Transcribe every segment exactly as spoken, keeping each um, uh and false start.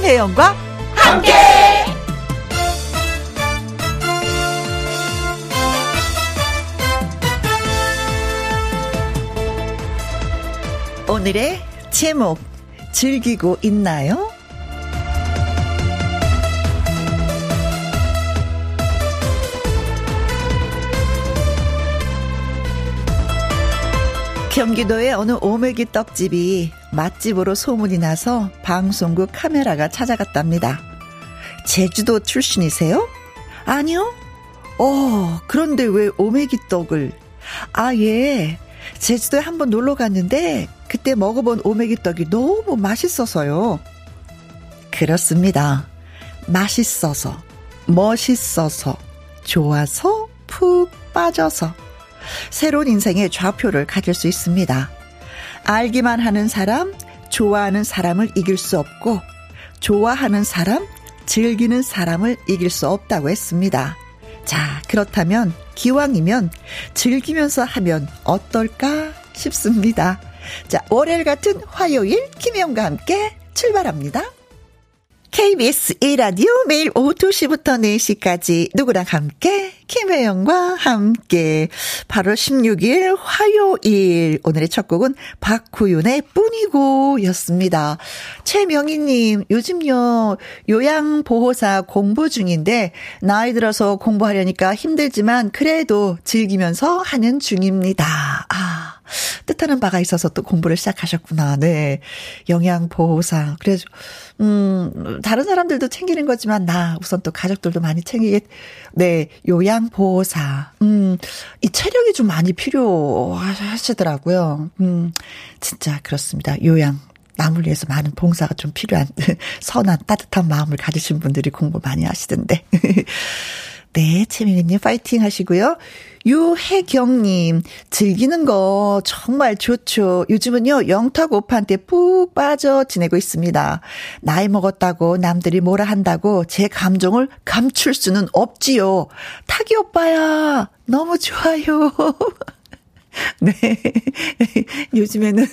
김혜영과 함께. 오늘의 제목, 즐기고 있나요? 경기도의 어느 오메기 떡집이 맛집으로 소문이 나서 방송국 카메라가 찾아갔답니다. 제주도 출신이세요? 아니요. 어, 그런데 왜 오메기 떡을? 아, 예. 제주도에 한번 놀러 갔는데 그때 먹어본 오메기 떡이 너무 맛있어서요. 그렇습니다. 맛있어서, 멋있어서, 좋아서, 푹 빠져서. 새로운 인생의 좌표를 가질 수 있습니다. 알기만 하는 사람, 좋아하는 사람을 이길 수 없고, 좋아하는 사람, 즐기는 사람을 이길 수 없다고 했습니다. 자, 그렇다면 기왕이면 즐기면서 하면 어떨까 싶습니다. 자, 월요일 같은 화요일 김혜영과 함께 출발합니다. 케이비에스 일 라디오 매일 오후 두 시부터 네 시까지 누구랑 함께 김혜영과 함께. 팔월 십육일 화요일, 오늘의 첫 곡은 박후윤의 뿐이고 였습니다. 최명희님, 요즘요 요양보호사 공부 중인데 나이 들어서 공부하려니까 힘들지만 그래도 즐기면서 하는 중입니다. 아, 뜻하는 바가 있어서 또 공부를 시작하셨구나. 네, 영양보호사. 그래서 음 다른 사람들도 챙기는 거지만 나 우선 또 가족들도 많이 챙기겠. 네, 요양보호사. 음, 이 체력이 좀 많이 필요하시더라고요. 음, 진짜 그렇습니다. 요양. 남을 위해서 많은 봉사가 좀 필요한 선한 따뜻한 마음을 가지신 분들이 공부 많이 하시던데. 네, 최민희님 파이팅 하시고요. 유혜경님, 즐기는 거 정말 좋죠. 요즘은요 영탁 오빠한테 푹 빠져 지내고 있습니다. 나이 먹었다고 남들이 뭐라 한다고 제 감정을 감출 수는 없지요. 탁이 오빠야 너무 좋아요. 네, 요즘에는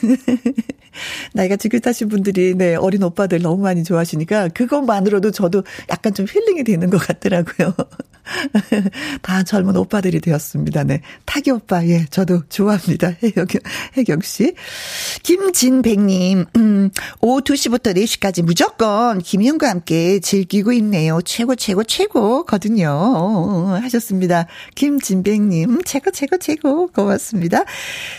나이가 지긋하신 분들이 네 어린 오빠들 너무 많이 좋아하시니까 그것만으로도 저도 약간 좀 힐링이 되는 것 같더라고요. 다 젊은 오빠들이 되었습니다. 네, 타기 오빠, 예, 저도 좋아합니다. 해경, 해경 씨. 김진백님, 음, 오후 두 시부터 네 시까지 무조건 김희영과 함께 즐기고 있네요. 최고 최고 최고거든요. 하셨습니다. 김진백님, 최고 최고 최고 고맙습니다.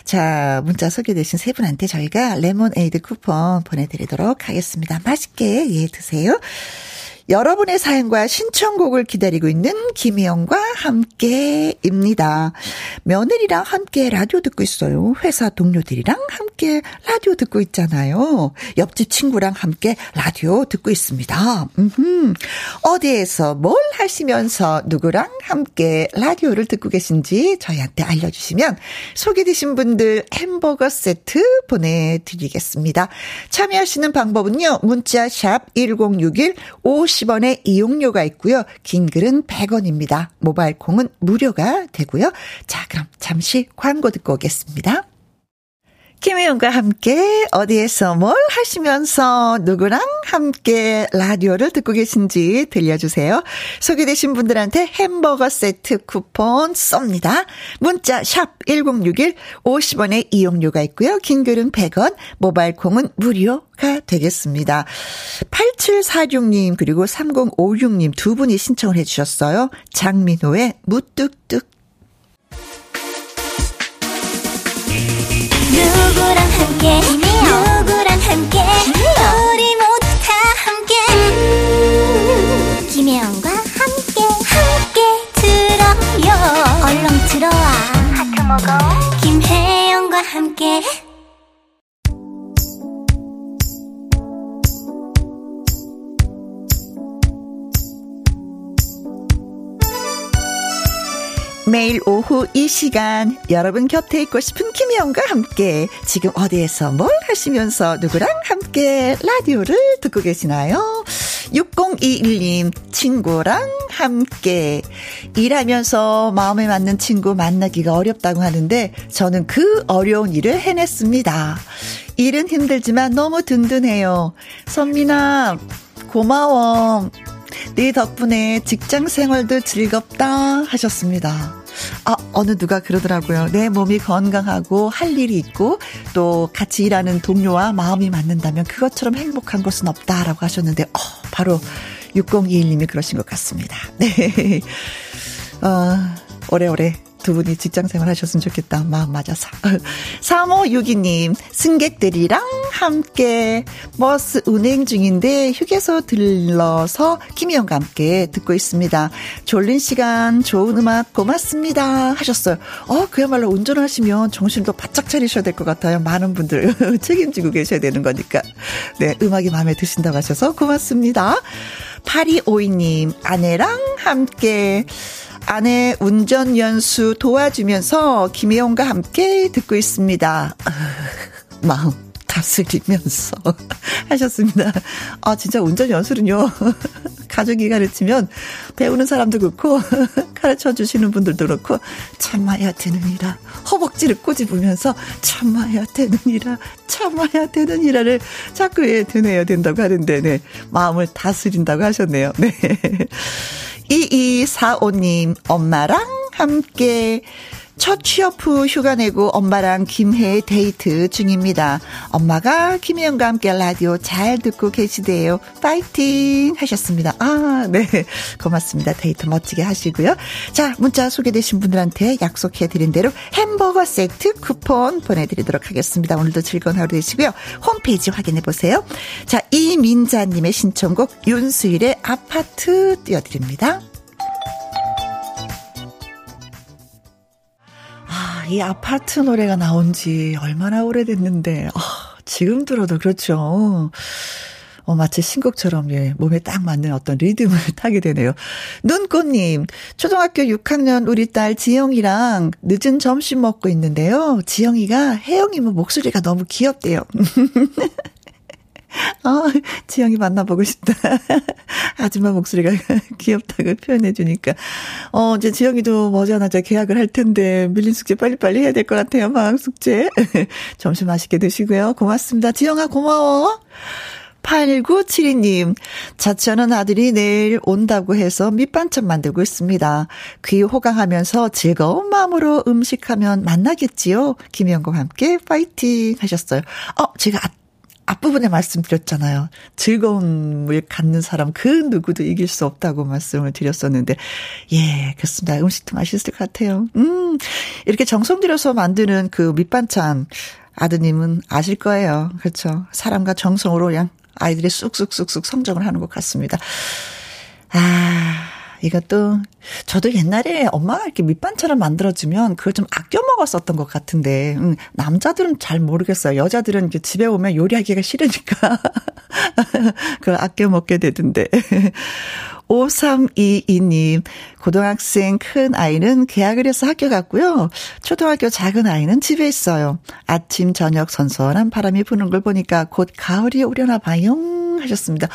자, 문자 소개되신 세 분한테 저희가 레몬에이드 쿠폰 보내드리도록 하겠습니다. 맛있게 예 드세요. 여러분의 사연과 신청곡을 기다리고 있는 김혜영과 함께입니다. 며느리랑 함께 라디오 듣고 있어요. 회사 동료들이랑 함께 라디오 듣고 있잖아요. 옆집 친구랑 함께 라디오 듣고 있습니다. 음흠. 어디에서 뭘 하시면서 누구랑 함께 라디오를 듣고 계신지 저희한테 알려주시면 소개되신 분들 햄버거 세트 보내드리겠습니다. 참여하시는 방법은요. 문자 샵 일공육일 오십 오십 원의 이용료가 있고요. 긴 글은 백 원입니다. 모바일 콩은 무료가 되고요. 자, 그럼 잠시 광고 듣고 오겠습니다. 김혜영과 함께 어디에서 뭘 하시면서 누구랑 함께 라디오를 듣고 계신지 들려주세요. 소개되신 분들한테 햄버거 세트 쿠폰 쏩니다. 문자 샵 일공육일 오십 원의 이용료가 있고요. 긴 글은 백 원, 모바일 콩은 무료가 되겠습니다. 팔칠사육님 그리고 삼공오육님 두 분이 신청을 해 주셨어요. 장민호의 무뚝뚝. 누구랑 함께 김혜영. 누구랑 함께 김혜영. 우리 모두 다 함께 음, 김혜영과 함께 함께 들어요. 얼렁 들어와 하트 먹어. 김혜영과 함께. 매일 오후 이 시간 여러분 곁에 있고 싶은 김혜영과 함께. 지금 어디에서 뭘 하시면서 누구랑 함께 라디오를 듣고 계시나요? 육공이일님 친구랑 함께. 일하면서 마음에 맞는 친구 만나기가 어렵다고 하는데 저는 그 어려운 일을 해냈습니다. 일은 힘들지만 너무 든든해요. 선미나 고마워. 네 덕분에 직장 생활도 즐겁다 하셨습니다. 아, 어느 누가 그러더라고요. 내 몸이 건강하고 할 일이 있고 또 같이 일하는 동료와 마음이 맞는다면 그것처럼 행복한 것은 없다라고 하셨는데 어, 바로 육공이일 님이 그러신 것 같습니다. 네. 어, 오래오래 두 분이 직장생활 하셨으면 좋겠다. 마음 맞아서. 삼오육이 님, 승객들이랑 함께 버스 운행 중인데 휴게소 들러서 김혜영과 함께 듣고 있습니다. 졸린 시간 좋은 음악 고맙습니다 하셨어요. 어, 그야말로 운전하시면 정신도 바짝 차리셔야 될 것 같아요. 많은 분들 책임지고 계셔야 되는 거니까. 네, 음악이 마음에 드신다고 하셔서 고맙습니다. 팔이오이 님, 아내랑 함께 아내 운전 연수 도와주면서 김혜영과 함께 듣고 있습니다. 마음 다스리면서 하셨습니다. 아, 진짜 운전 연수는요. 가족이 가르치면 배우는 사람도 그렇고 가르쳐 주시는 분들도 그렇고 참아야 되느니라. 허벅지를 꼬집으면서 참아야 되느니라. 참아야 되느니라를 자꾸 예, 되네요. 된다고 하는데 네. 마음을 다스린다고 하셨네요. 네. 이이사오 님, 엄마랑 함께 첫 취업 후 휴가 내고 엄마랑 김혜의 데이트 중입니다. 엄마가 김혜영과 함께 라디오 잘 듣고 계시대요. 파이팅 하셨습니다. 아, 네. 고맙습니다. 데이트 멋지게 하시고요. 자, 문자 소개되신 분들한테 약속해드린 대로 햄버거 세트 쿠폰 보내드리도록 하겠습니다. 오늘도 즐거운 하루 되시고요. 홈페이지 확인해보세요. 자, 이민자님의 신청곡 윤수일의 아파트 띄워드립니다. 이 아파트 노래가 나온 지 얼마나 오래됐는데 어, 지금 들어도 그렇죠. 어, 마치 신곡처럼 예, 몸에 딱 맞는 어떤 리듬을 타게 되네요. 눈꽃님, 초등학교 육 학년 우리 딸 지영이랑 늦은 점심 먹고 있는데요. 지영이가 혜영이모 목소리가 너무 귀엽대요. 아, 지영이 만나보고 싶다. 아줌마 목소리가 귀엽다고 표현해주니까. 어, 이제 지영이도 머지않아 계약을 할 텐데, 밀린 숙제 빨리빨리 해야 될 것 같아요, 방학 숙제. 점심 맛있게 드시고요. 고맙습니다. 지영아, 고마워. 팔구칠이 님, 자취하는 아들이 내일 온다고 해서 밑반찬 만들고 있습니다. 귀 호강하면서 즐거운 마음으로 음식하면 만나겠지요. 김연경 함께 파이팅 하셨어요. 어, 제가 앞부분에 말씀드렸잖아요. 즐거움을 갖는 사람 그 누구도 이길 수 없다고 말씀을 드렸었는데 예, 그렇습니다. 음식도 맛있을 것 같아요. 음, 이렇게 정성 들여서 만드는 그 밑반찬 아드님은 아실 거예요. 그렇죠. 사람과 정성으로 그냥 아이들이 쑥쑥쑥쑥 성장을 하는 것 같습니다. 아, 이것도 저도 옛날에 엄마가 이렇게 밑반찬을 만들어주면 그걸 좀 아껴 먹었었던 것 같은데 음, 남자들은 잘 모르겠어요. 여자들은 이렇게 집에 오면 요리하기가 싫으니까 그걸 아껴 먹게 되던데. 오삼이이 님, 고등학생 큰 아이는 계약을 해서 학교 갔고요. 초등학교 작은 아이는 집에 있어요. 아침 저녁 선선한 바람이 부는 걸 보니까 곧 가을이 오려나 봐요 하셨습니다.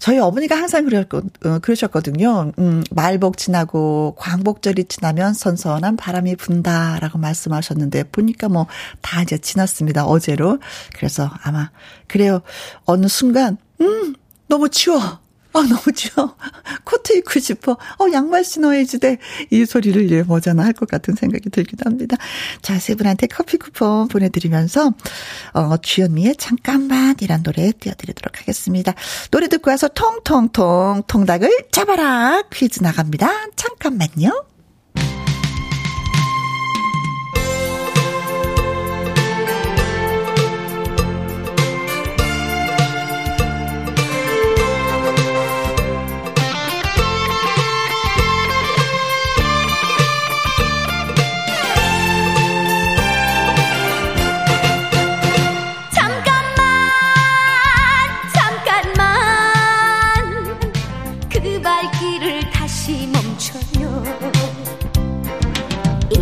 저희 어머니가 항상 그러셨거든요. 음, 말복 지나고 광복절이 지나면 선선한 바람이 분다라고 말씀하셨는데 보니까 뭐 다 이제 지났습니다. 어제로. 그래서 아마 그래요. 어느 순간 음 너무 추워. 아, 너무 추워. 코트 입고 싶어. 어, 양말 신어야지 돼. 이 소리를 예, 머지않아 할 것 같은 생각이 들기도 합니다. 자, 세 분한테 커피 쿠폰 보내드리면서, 어, 주현미의 잠깐만이란 노래 띄워드리도록 하겠습니다. 노래 듣고 와서 통통통, 통닭을 잡아라. 퀴즈 나갑니다. 잠깐만요.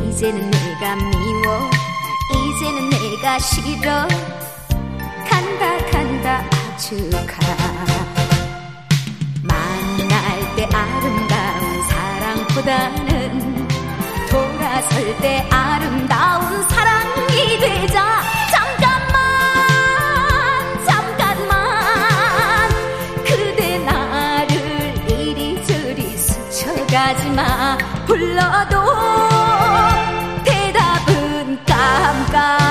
이제는 내가 미워 이제는 내가 싫어 간다 간다 아주 가 만날 때 아름다운 사랑보다는 돌아설 때 아름다운 사랑이 되자 잠깐만 잠깐만 그대 불러도 대답은 깜깜.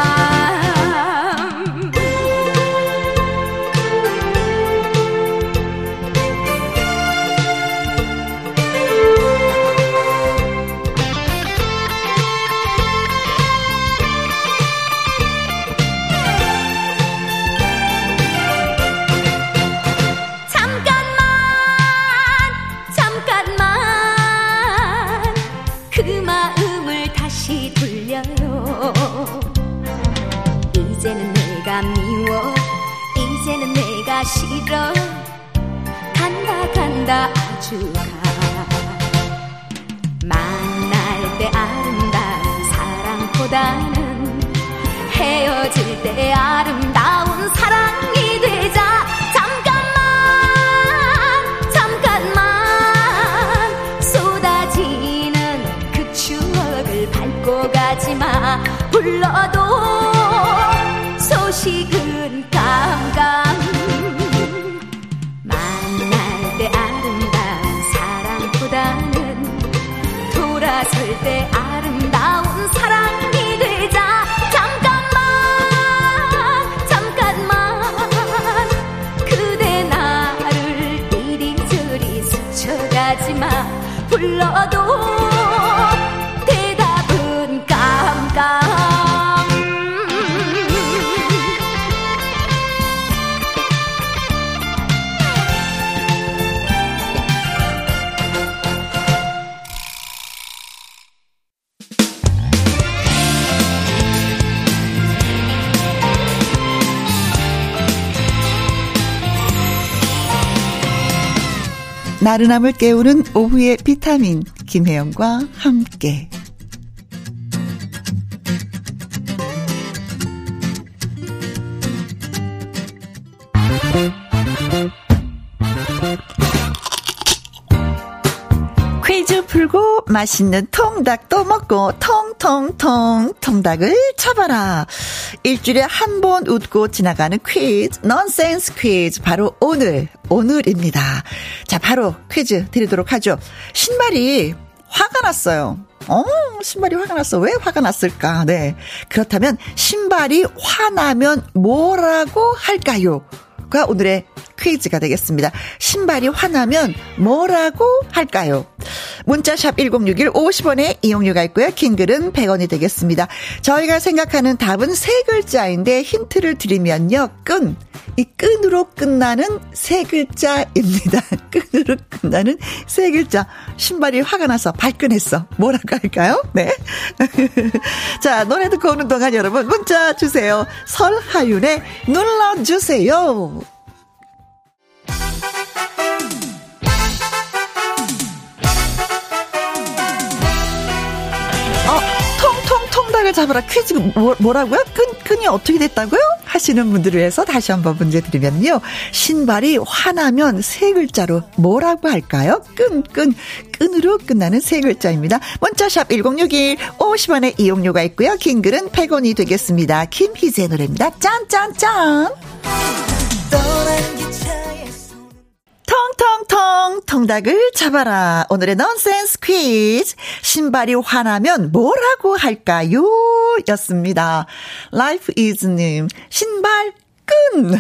잠깐만, 잠깐만, 그 마음을 다시 돌려요. 이제는 내가 미워, 이제는 내가 싫어. 간다 간다 아주 가. 만날 때 아름다운 사랑보다는 헤어질 때 아름다운 사랑이 되자. 잠깐만, 잠깐만, 쏟아지는 그 추억을 밟고 가지마. 불러도 소식은 깜깜. 만날 때 아름다운 사랑보다는 돌아설 때 아름다운 사랑이 되자. 잠깐만, 잠깐만, 그대 나를 이리저리 스쳐가지마. 불러도 대답은 깜깜. 나른함을 깨우는 오후의 비타민, 김혜영과 함께. 퀴즈 풀고 맛있는 통닭도 먹고 통통통 통닭을 쳐봐라. 일주일에 한 번 웃고 지나가는 퀴즈, 넌센스 퀴즈, 바로 오늘, 오늘입니다. 자, 바로 퀴즈 드리도록 하죠. 신발이 화가 났어요. 어, 신발이 화가 났어. 왜 화가 났을까? 네. 그렇다면 신발이 화나면 뭐라고 할까요? 가 오늘의 퀴즈가 되겠습니다. 신발이 화나면 뭐라고 할까요? 문자샵 일공육일 오십 원에 이용료가 있고요. 긴글은 백 원이 되겠습니다. 저희가 생각하는 답은 세 글자인데 힌트를 드리면요. 끈. 이 끈으로 끝나는 세 글자입니다. 끈으로 끝나는 세 글자. 신발이 화가 나서 발끈했어. 뭐라고 할까요? 네. 자, 노래 듣고 오는 동안 여러분 문자 주세요. 설하윤의 눌러주세요. 통닭을 잡아라 퀴즈 뭐, 뭐라고요? 끈, 끈이 어떻게 됐다고요? 하시는 분들을 위해서 다시 한번 문제 드리면요. 신발이 화나면 세 글자로 뭐라고 할까요? 끈, 끈, 끈으로 끝나는 세 글자입니다. 문자샵 일공육일 오십 원의 이용료가 있고요. 긴 글은 백 원이 되겠습니다. 김희재 노래입니다. 짠짠짠. 통통통 통닭을 잡아라. 오늘의 넌센스 퀴즈, 신발이 화나면 뭐라고 할까요? 였습니다. Life is님, 신발 끈,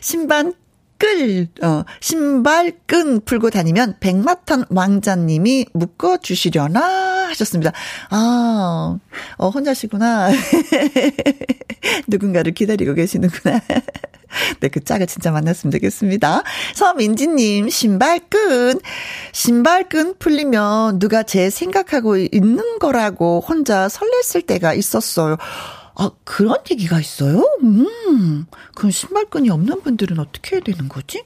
신발 끌, 어, 신발 끈 풀고 다니면 백마탄 왕자님이 묶어주시려나 하셨습니다. 아, 어, 혼자시구나. 누군가를 기다리고 계시는구나. 네, 그 짝을 진짜 만났으면 되겠습니다. 서민지님, 신발끈. 신발끈 풀리면 누가 제 생각하고 있는 거라고 혼자 설렜을 때가 있었어요. 아, 그런 얘기가 있어요? 음, 그럼 신발끈이 없는 분들은 어떻게 해야 되는 거지?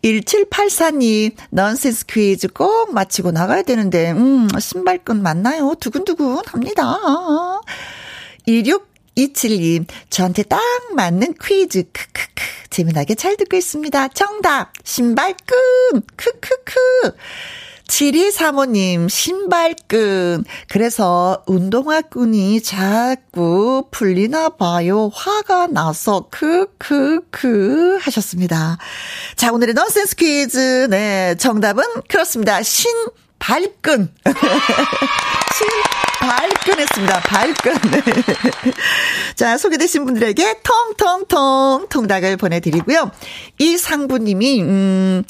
일칠팔사님, 넌센스 퀴즈 꼭 마치고 나가야 되는데, 음, 신발끈 맞나요? 두근두근 합니다. 이육이칠님, 저한테 딱 맞는 퀴즈, 크크크, 재미나게 잘 듣고 있습니다. 정답, 신발끈, 크크크. 칠이삼오님, 신발끈. 그래서 운동화끈이 자꾸 풀리나 봐요. 화가 나서 크크크 하셨습니다. 자, 오늘의 넌센스 퀴즈. 네, 정답은 그렇습니다. 신 발끈. 발끈했습니다. 발끈. 자, 소개되신 분들에게 통통통 통닭을 보내드리고요. 이 상부님이 음,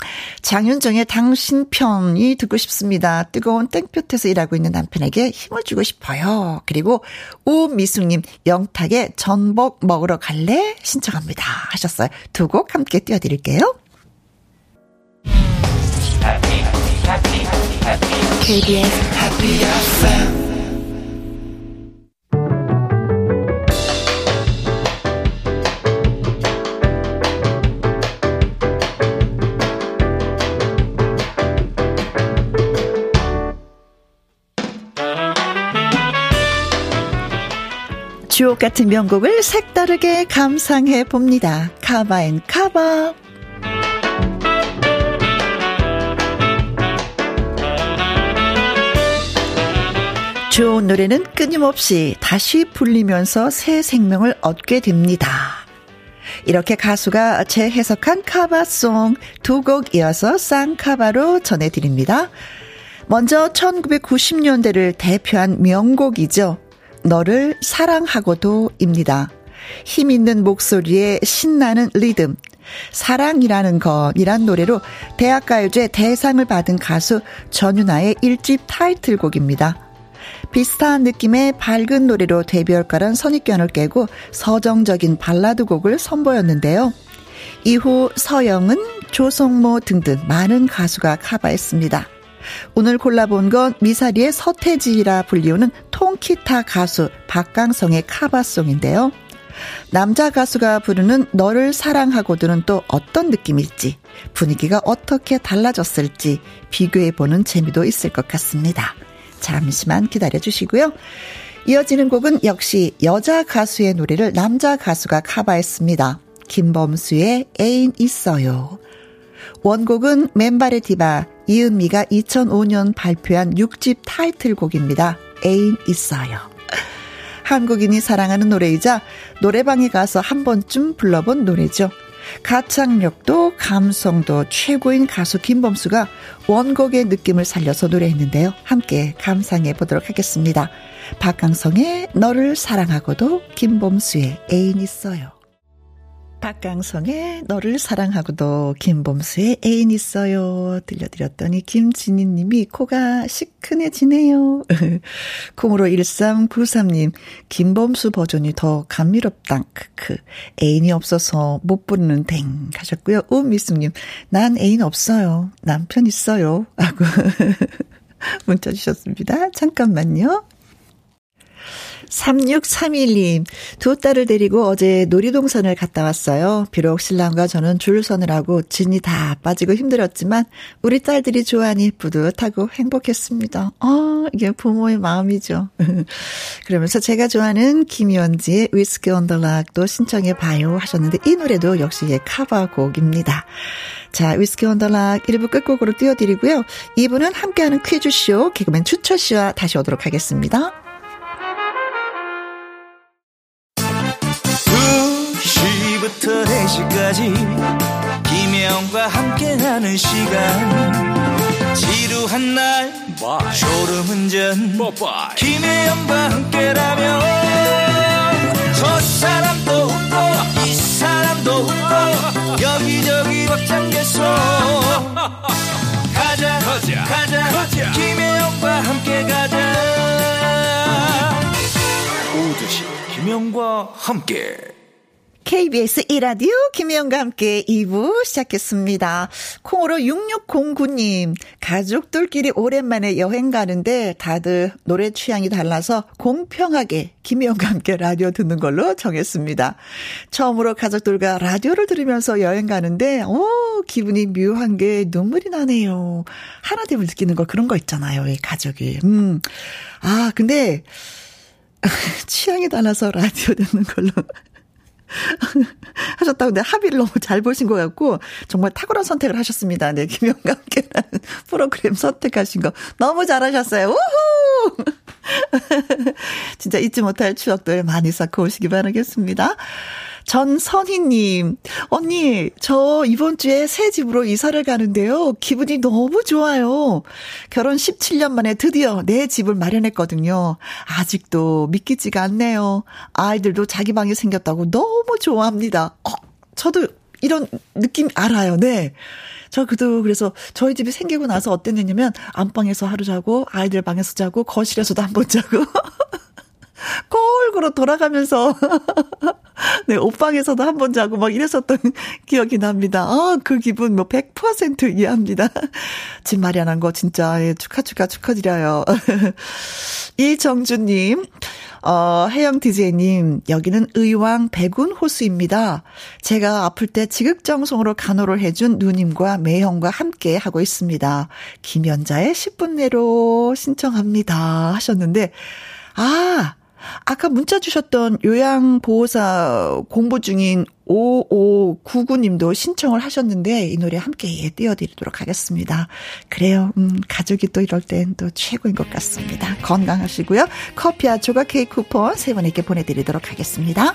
장윤정의 당신 편이 듣고 싶습니다. 뜨거운 땡볕에서 일하고 있는 남편에게 힘을 주고 싶어요. 그리고 오미숙님 영탁의 전복 먹으러 갈래? 신청합니다. 하셨어요. 두 곡 함께 띄워드릴게요. Happy, happy, happy, 케이비에스 Happy 에프엠 주옥 같은 명곡을 색다르게 감상해 봅니다. 카바앤카바. 좋은 노래는 끊임없이 다시 불리면서 새 생명을 얻게 됩니다. 이렇게 가수가 재해석한 카바송 두 곡 이어서 쌍카바로 전해드립니다. 먼저 천구백구십 년대를 대표한 명곡이죠. 너를 사랑하고도입니다. 힘 있는 목소리에 신나는 리듬, 사랑이라는 것이란 노래로 대학가요제 대상을 받은 가수 전윤아의 일 집 타이틀곡입니다. 비슷한 느낌의 밝은 노래로 데뷔할까란 선입견을 깨고 서정적인 발라드 곡을 선보였는데요. 이후 서영은, 조성모 등등 많은 가수가 커버했습니다. 오늘 골라본 건 미사리의 서태지라 불리우는 통키타 가수 박강성의 카바송인데요. 남자 가수가 부르는 너를 사랑하고도는 또 어떤 느낌일지, 분위기가 어떻게 달라졌을지 비교해보는 재미도 있을 것 같습니다. 잠시만 기다려주시고요. 이어지는 곡은 역시 여자 가수의 노래를 남자 가수가 커버했습니다. 김범수의 애인 있어요. 원곡은 맨발의 디바 이은미가 이천오 년 발표한 육 집 타이틀곡입니다. 애인 있어요. 한국인이 사랑하는 노래이자 노래방에 가서 한 번쯤 불러본 노래죠. 가창력도 감성도 최고인 가수 김범수가 원곡의 느낌을 살려서 노래했는데요. 함께 감상해 보도록 하겠습니다. 박강성의 너를 사랑하고도, 김범수의 애인 있어요. 박강성의 너를 사랑하고도, 김범수의 애인 있어요 들려드렸더니 김진희님이 코가 시큰해지네요. 콩으로 일삼구삼 님 김범수 버전이 더 감미롭당. 크크. 애인이 없어서 못 부르는 댕 하셨고요. 오미숙님 난 애인 없어요. 남편 있어요 하고 문자 주셨습니다. 잠깐만요. 삼육삼일 님 두 딸을 데리고 어제 놀이동산을 갔다 왔어요. 비록 신랑과 저는 줄 서느라고 진이 다 빠지고 힘들었지만 우리 딸들이 좋아하니 뿌듯하고 행복했습니다. 아, 이게 부모의 마음이죠. 그러면서 제가 좋아하는 김연지의 위스키 언더락도 신청해봐요 하셨는데, 이 노래도 역시 카바곡입니다. 자, 위스키 언더락 일 부 끝곡으로 띄워드리고요. 이 부는 함께하는 퀴즈쇼 개그맨 추철 씨와 다시 오도록 하겠습니다. 두 시부터 네 시까지 김혜영과 함께하는 시간, 지루한 날 Bye. 졸음운전 Bye. 김혜영과 함께라면 저 사람도 웃고 이 사람도 웃고 여기저기 벅장개소 가자, 가자 가자 가자 김혜영과 함께 가자. 오두시 김혜영과 함께 케이비에스 일 라디오 김혜영과 함께 이 부 시작했습니다. 콩으로 육육공구 님 가족들끼리 오랜만에 여행 가는데 다들 노래 취향이 달라서 공평하게 김혜영과 함께 라디오 듣는 걸로 정했습니다. 처음으로 가족들과 라디오를 들으면서 여행 가는데 오, 기분이 묘한 게 눈물이 나네요. 하나됨을 느끼는 거, 그런 거 있잖아요. 이 가족이. 음. 아, 근데 취향이 달라서 라디오 듣는 걸로 하셨다고. 근데 합의를 너무 잘 보신 것 같고 정말 탁월한 선택을 하셨습니다. 네, 김연경 함께라는 프로그램 선택하신 거 너무 잘하셨어요. 우후. 진짜 잊지 못할 추억들 많이 쌓고 오시기 바라겠습니다. 전선희님, 언니, 저 이번 주에 새 집으로 이사를 가는데요. 기분이 너무 좋아요. 결혼 십칠 년 만에 드디어 내 집을 마련했거든요. 아직도 믿기지가 않네요. 아이들도 자기 방이 생겼다고 너무 좋아합니다. 어, 저도 이런 느낌 알아요. 네. 저 그도 그래서 저희 집이 생기고 나서 어땠냐면 안방에서 하루 자고 아이들 방에서 자고 거실에서도 한 번 자고 거울고로 돌아가면서 네, 옷방에서도 한 번 자고 막 이랬었던 기억이 납니다. 아, 그 기분 뭐 백 퍼센트 이해합니다. 집 마련한 거 진짜 예, 축하 축하 축하드려요. 이정주님. 어, 혜영 디제이님, 여기는 의왕 백운 호수입니다. 제가 아플 때 지극정성으로 간호를 해준 누님과 매형과 함께 하고 있습니다. 김연자의 십 분 내로 신청합니다. 하셨는데, 아, 아까 문자 주셨던 요양보호사 공부 중인 오오구구님도 신청을 하셨는데 이 노래 함께 예, 띄워드리도록 하겠습니다. 그래요. 음, 가족이 또 이럴 땐 또 최고인 것 같습니다. 건강하시고요. 커피와 조각 케이크 쿠폰 세 분에게 보내드리도록 하겠습니다.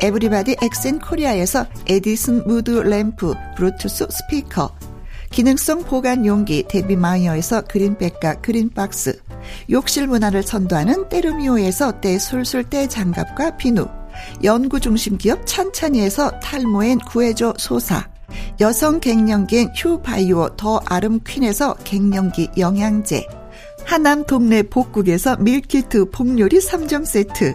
에브리바디 엑센 코리아에서 에디슨 무드 램프 브루투스 스피커, 기능성 보관 용기 데비마이어에서 그린백과 그린박스, 욕실 문화를 선도하는 때르미오에서 때술술 때장갑과 비누, 연구중심 기업 찬찬이에서 탈모엔 구해줘 소사, 여성 갱년기엔 휴바이오 더 아름퀸에서 갱년기 영양제, 하남 동네 복국에서 밀키트 복요리 삼 점 세트,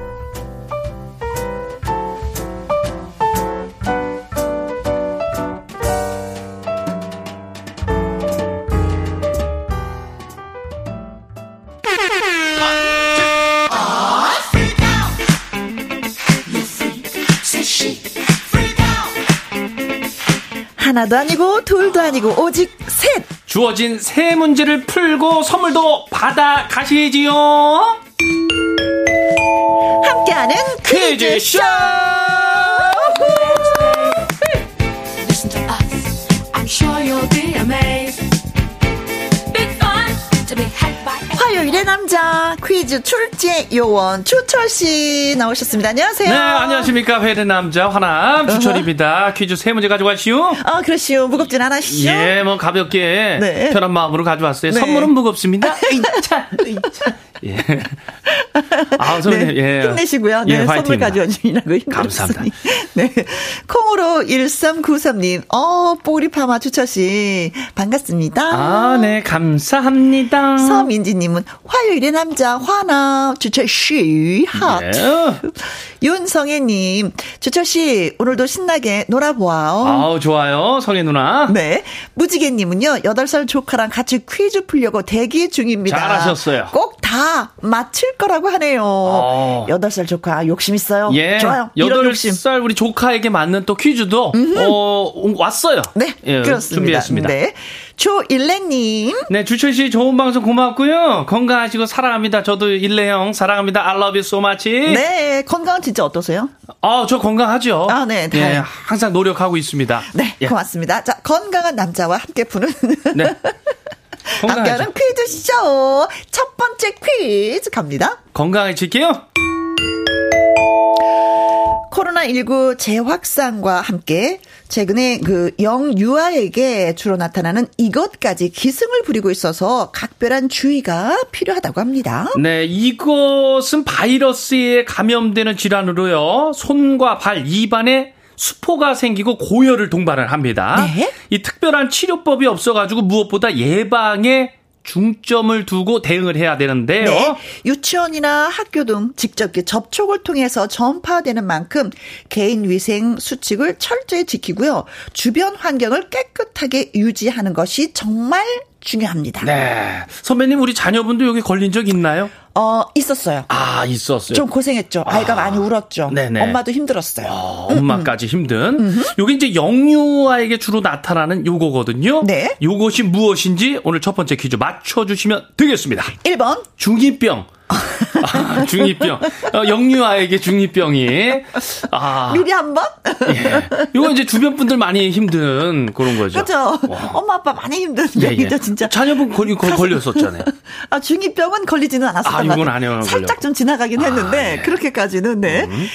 하나도 아니고 둘도 아니고 오직 셋! 주어진 세 문제를 풀고 선물도 받아 가시지요. 함께하는 퀴즈쇼! 화요일의 남자 퀴즈 출제 요원 추철 씨 나오셨습니다. 안녕하세요. 네, 안녕하십니까. 화요일의 남자 화남 추철입니다. 어허. 퀴즈 세 문제 가져가시오. 아, 그러시오. 무겁진 않으시죠? 예, 뭐 가볍게 네. 편한 마음으로 가져왔어요. 네. 선물은 무겁습니다. 이차, 이차. 예. 아, 선생님, 네, 예. 힘내시고요. 네, 예, 선물 가져와주시라고 감사합니다. 네. 콩으로 일삼구삼님, 어, 뽀리파마 추철씨, 반갑습니다. 아, 네, 감사합니다. 서민지님은 화요일의 남자, 화나, 추철씨, 핫. 네. 윤성애님, 주철씨, 오늘도 신나게 놀아보아요. 아우, 좋아요. 성애 누나. 네. 무지개님은요, 여덟 살 조카랑 같이 퀴즈 풀려고 대기 중입니다. 잘하셨어요. 꼭 다 맞힐 거라고 하네요. 아. 여덟 살 조카, 욕심 있어요. 예. 좋아요. 여덟 살 욕심. 우리 조카에게 맞는 또 퀴즈도, 어, 왔어요. 네. 예, 그렇습니다. 준비했습니다. 네. 조일레님. 네, 주철씨 좋은 방송 고맙고요. 건강하시고 사랑합니다. 저도 일레형 사랑합니다. I love you so much. 네, 건강은 진짜 어떠세요? 아, 저 건강하죠. 아, 네. 네, 항상 노력하고 있습니다. 네, 예. 고맙습니다. 자, 건강한 남자와 함께 푸는. 네. 한결은 퀴즈쇼 첫 번째 퀴즈 갑니다. 건강해질게요. 코로나십구 재확산과 함께 최근에 그 영유아에게 주로 나타나는 이것까지 기승을 부리고 있어서 각별한 주의가 필요하다고 합니다. 네, 이것은 바이러스에 감염되는 질환으로요. 손과 발, 입안에 수포가 생기고 고열을 동반을 합니다. 네? 이 특별한 치료법이 없어가지고 무엇보다 예방에 중점을 두고 대응을 해야 되는데요. 네. 유치원이나 학교 등 직접 접촉을 통해서 전파되는 만큼 개인 위생 수칙을 철저히 지키고요. 주변 환경을 깨끗하게 유지하는 것이 정말 중요합니다. 네. 선배님, 우리 자녀분도 여기 걸린 적 있나요? 어, 있었어요. 아, 있었어요. 좀 고생했죠. 아이가 아, 많이 울었죠. 네네. 엄마도 힘들었어요. 아, 엄마까지 힘든. 요게 이제 영유아에게 주로 나타나는 요거거든요. 네. 요것이 무엇인지 오늘 첫 번째 퀴즈 맞춰주시면 되겠습니다. 일 번. 중이병. 아, 중이병. 어, 영유아에게 중이병이. 아. 미리 한 번? 예. 요건 이제 주변 분들 많이 힘든 그런 거죠. 그죠. 엄마, 아빠 많이 힘든 얘기죠, 예, 예. 진짜. 자녀분 걸, 걸, 걸렸었잖아요. 아, 중이병은 걸리지는 않았어요. 아, 이건 아니요. 살짝 걸려. 좀 지나가긴 했는데, 아, 예. 그렇게까지는, 네. 음.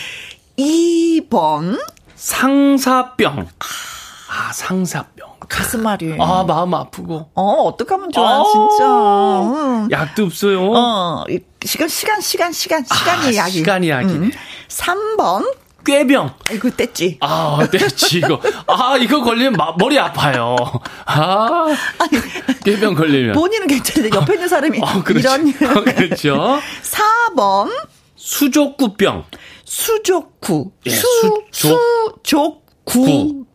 이 번. 상사병. 아, 상사병. 가슴 아리. 아, 마음 아프고. 어, 어떡하면 좋아, 진짜. 약도 없어요. 어, 시간, 시간, 시간, 시간, 시간이 아, 약이. 시간이 약이. 음. 삼 번. 꾀병. 아이고, 뗐지. 아, 뗐지, 이거. 아, 이거 걸리면 마, 머리 아파요. 아. 아니, 꾀병 걸리면. 본인은 괜찮은데, 옆에 있는 사람이. 어, 그렇죠. 이런. 어, 그렇죠. 사 번. 수족구병. 수족구. 예, 수, 수족. 수족구.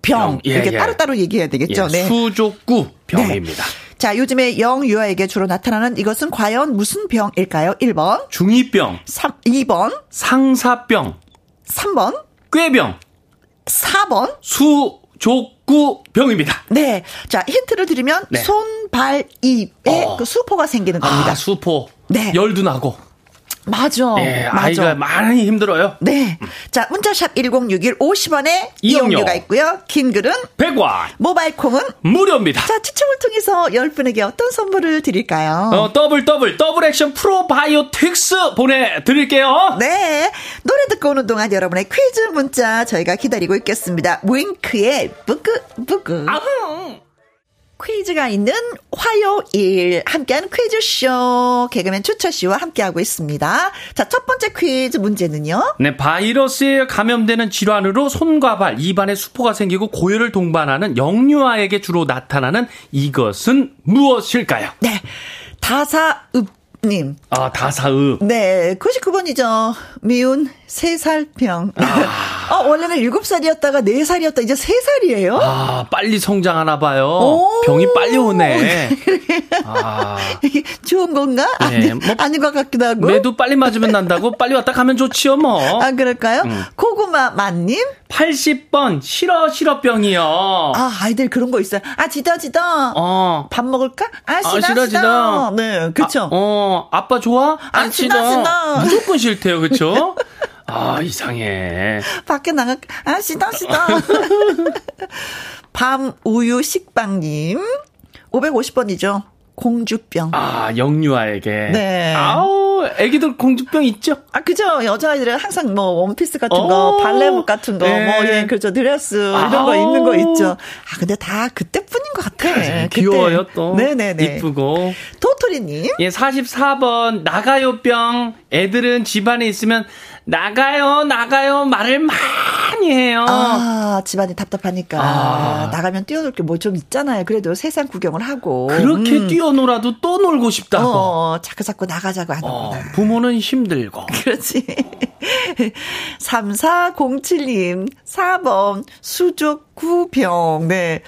병. 병. 예, 이렇게 예. 따로따로 얘기해야 되겠죠. 예, 네. 수족구 병입니다. 네. 자, 요즘에 영유아에게 주로 나타나는 이것은 과연 무슨 병일까요? 일 번. 중이병. 이 번. 상사병. 삼 번. 꾀병. 사 번. 수족구 병입니다. 네. 자, 힌트를 드리면 네. 손, 발, 입에 어. 그 수포가 생기는 겁니다. 아, 수포. 네. 열도 나고. 맞아. 네, 맞아. 아이가 많이 힘들어요. 네. 음. 자, 문자샵 일공육일 오십 원에 이용료. 이용료가 있고요. 긴 글은 백 원. 모바일 콩은 무료입니다. 자, 추첨을 통해서 열 분에게 어떤 선물을 드릴까요? 어, 더블 더블 더블 액션 프로바이오틱스 보내드릴게요. 네. 노래 듣고 오는 동안 여러분의 퀴즈 문자 저희가 기다리고 있겠습니다. 윙크의 부끄부끄. 아흥. 퀴즈가 있는 화요일 함께하는 퀴즈쇼 개그맨 추철 씨와 함께하고 있습니다. 자, 첫 번째 퀴즈 문제는요. 네, 바이러스에 감염되는 질환으로 손과 발, 입안에 수포가 생기고 고열을 동반하는 영유아에게 주로 나타나는 이것은 무엇일까요? 네, 다사읍님. 아, 다사읍. 네, 구십구 번이죠. 미운 세 살병. 아. 어, 원래는 일곱 살이었다가 네 살이었다. 이제 세 살이에요? 아, 빨리 성장하나 봐요. 병이 빨리 오네. 아. 이게 좋은 건가? 네, 아니, 뭐, 아닌 것 같기도 하고. 매도 빨리 맞으면 난다고 빨리 왔다 가면 좋지요, 뭐. 아, 그럴까요? 음. 고구마 만님? 팔십 번, 싫어, 싫어 병이요. 아, 아이들 그런 거 있어요. 아, 지더, 지더. 어. 밥 먹을까? 아, 싫어, 아, 싫어, 싫어. 네, 그쵸. 아, 어, 아빠 좋아? 아, 싫어. 아, 무조건 싫대요, 그쵸? 아, 이상해. 밖에 나가, 아, 시다, 시다. 밤 우유 식빵님. 오백오십 번이죠. 공주병. 아, 영유아에게. 네. 아우, 애기들 공주병 있죠? 아, 그죠. 여자아이들은 항상 뭐, 원피스 같은 거, 발레복 같은 거, 네. 뭐, 예, 그렇죠. 드레스, 이런 아우. 거 입는 거 있죠. 아, 근데 다 그때뿐인 것 같아. 그래, 귀여워요, 또. 네네네. 이쁘고. 도토리님. 예, 사십사 번. 나가요병. 애들은 집안에 있으면, 나가요, 나가요, 말을 많이 해요. 아, 집안이 답답하니까. 아. 나가면 뛰어놀 게 뭐 좀 있잖아요. 그래도 세상 구경을 하고. 그렇게 음. 뛰어놀아도 또 놀고 싶다고. 어, 자꾸자꾸 나가자고 하는구나. 어, 부모는 힘들고. 그렇지. 삼사공칠 님, 사 번, 수족구병. 네.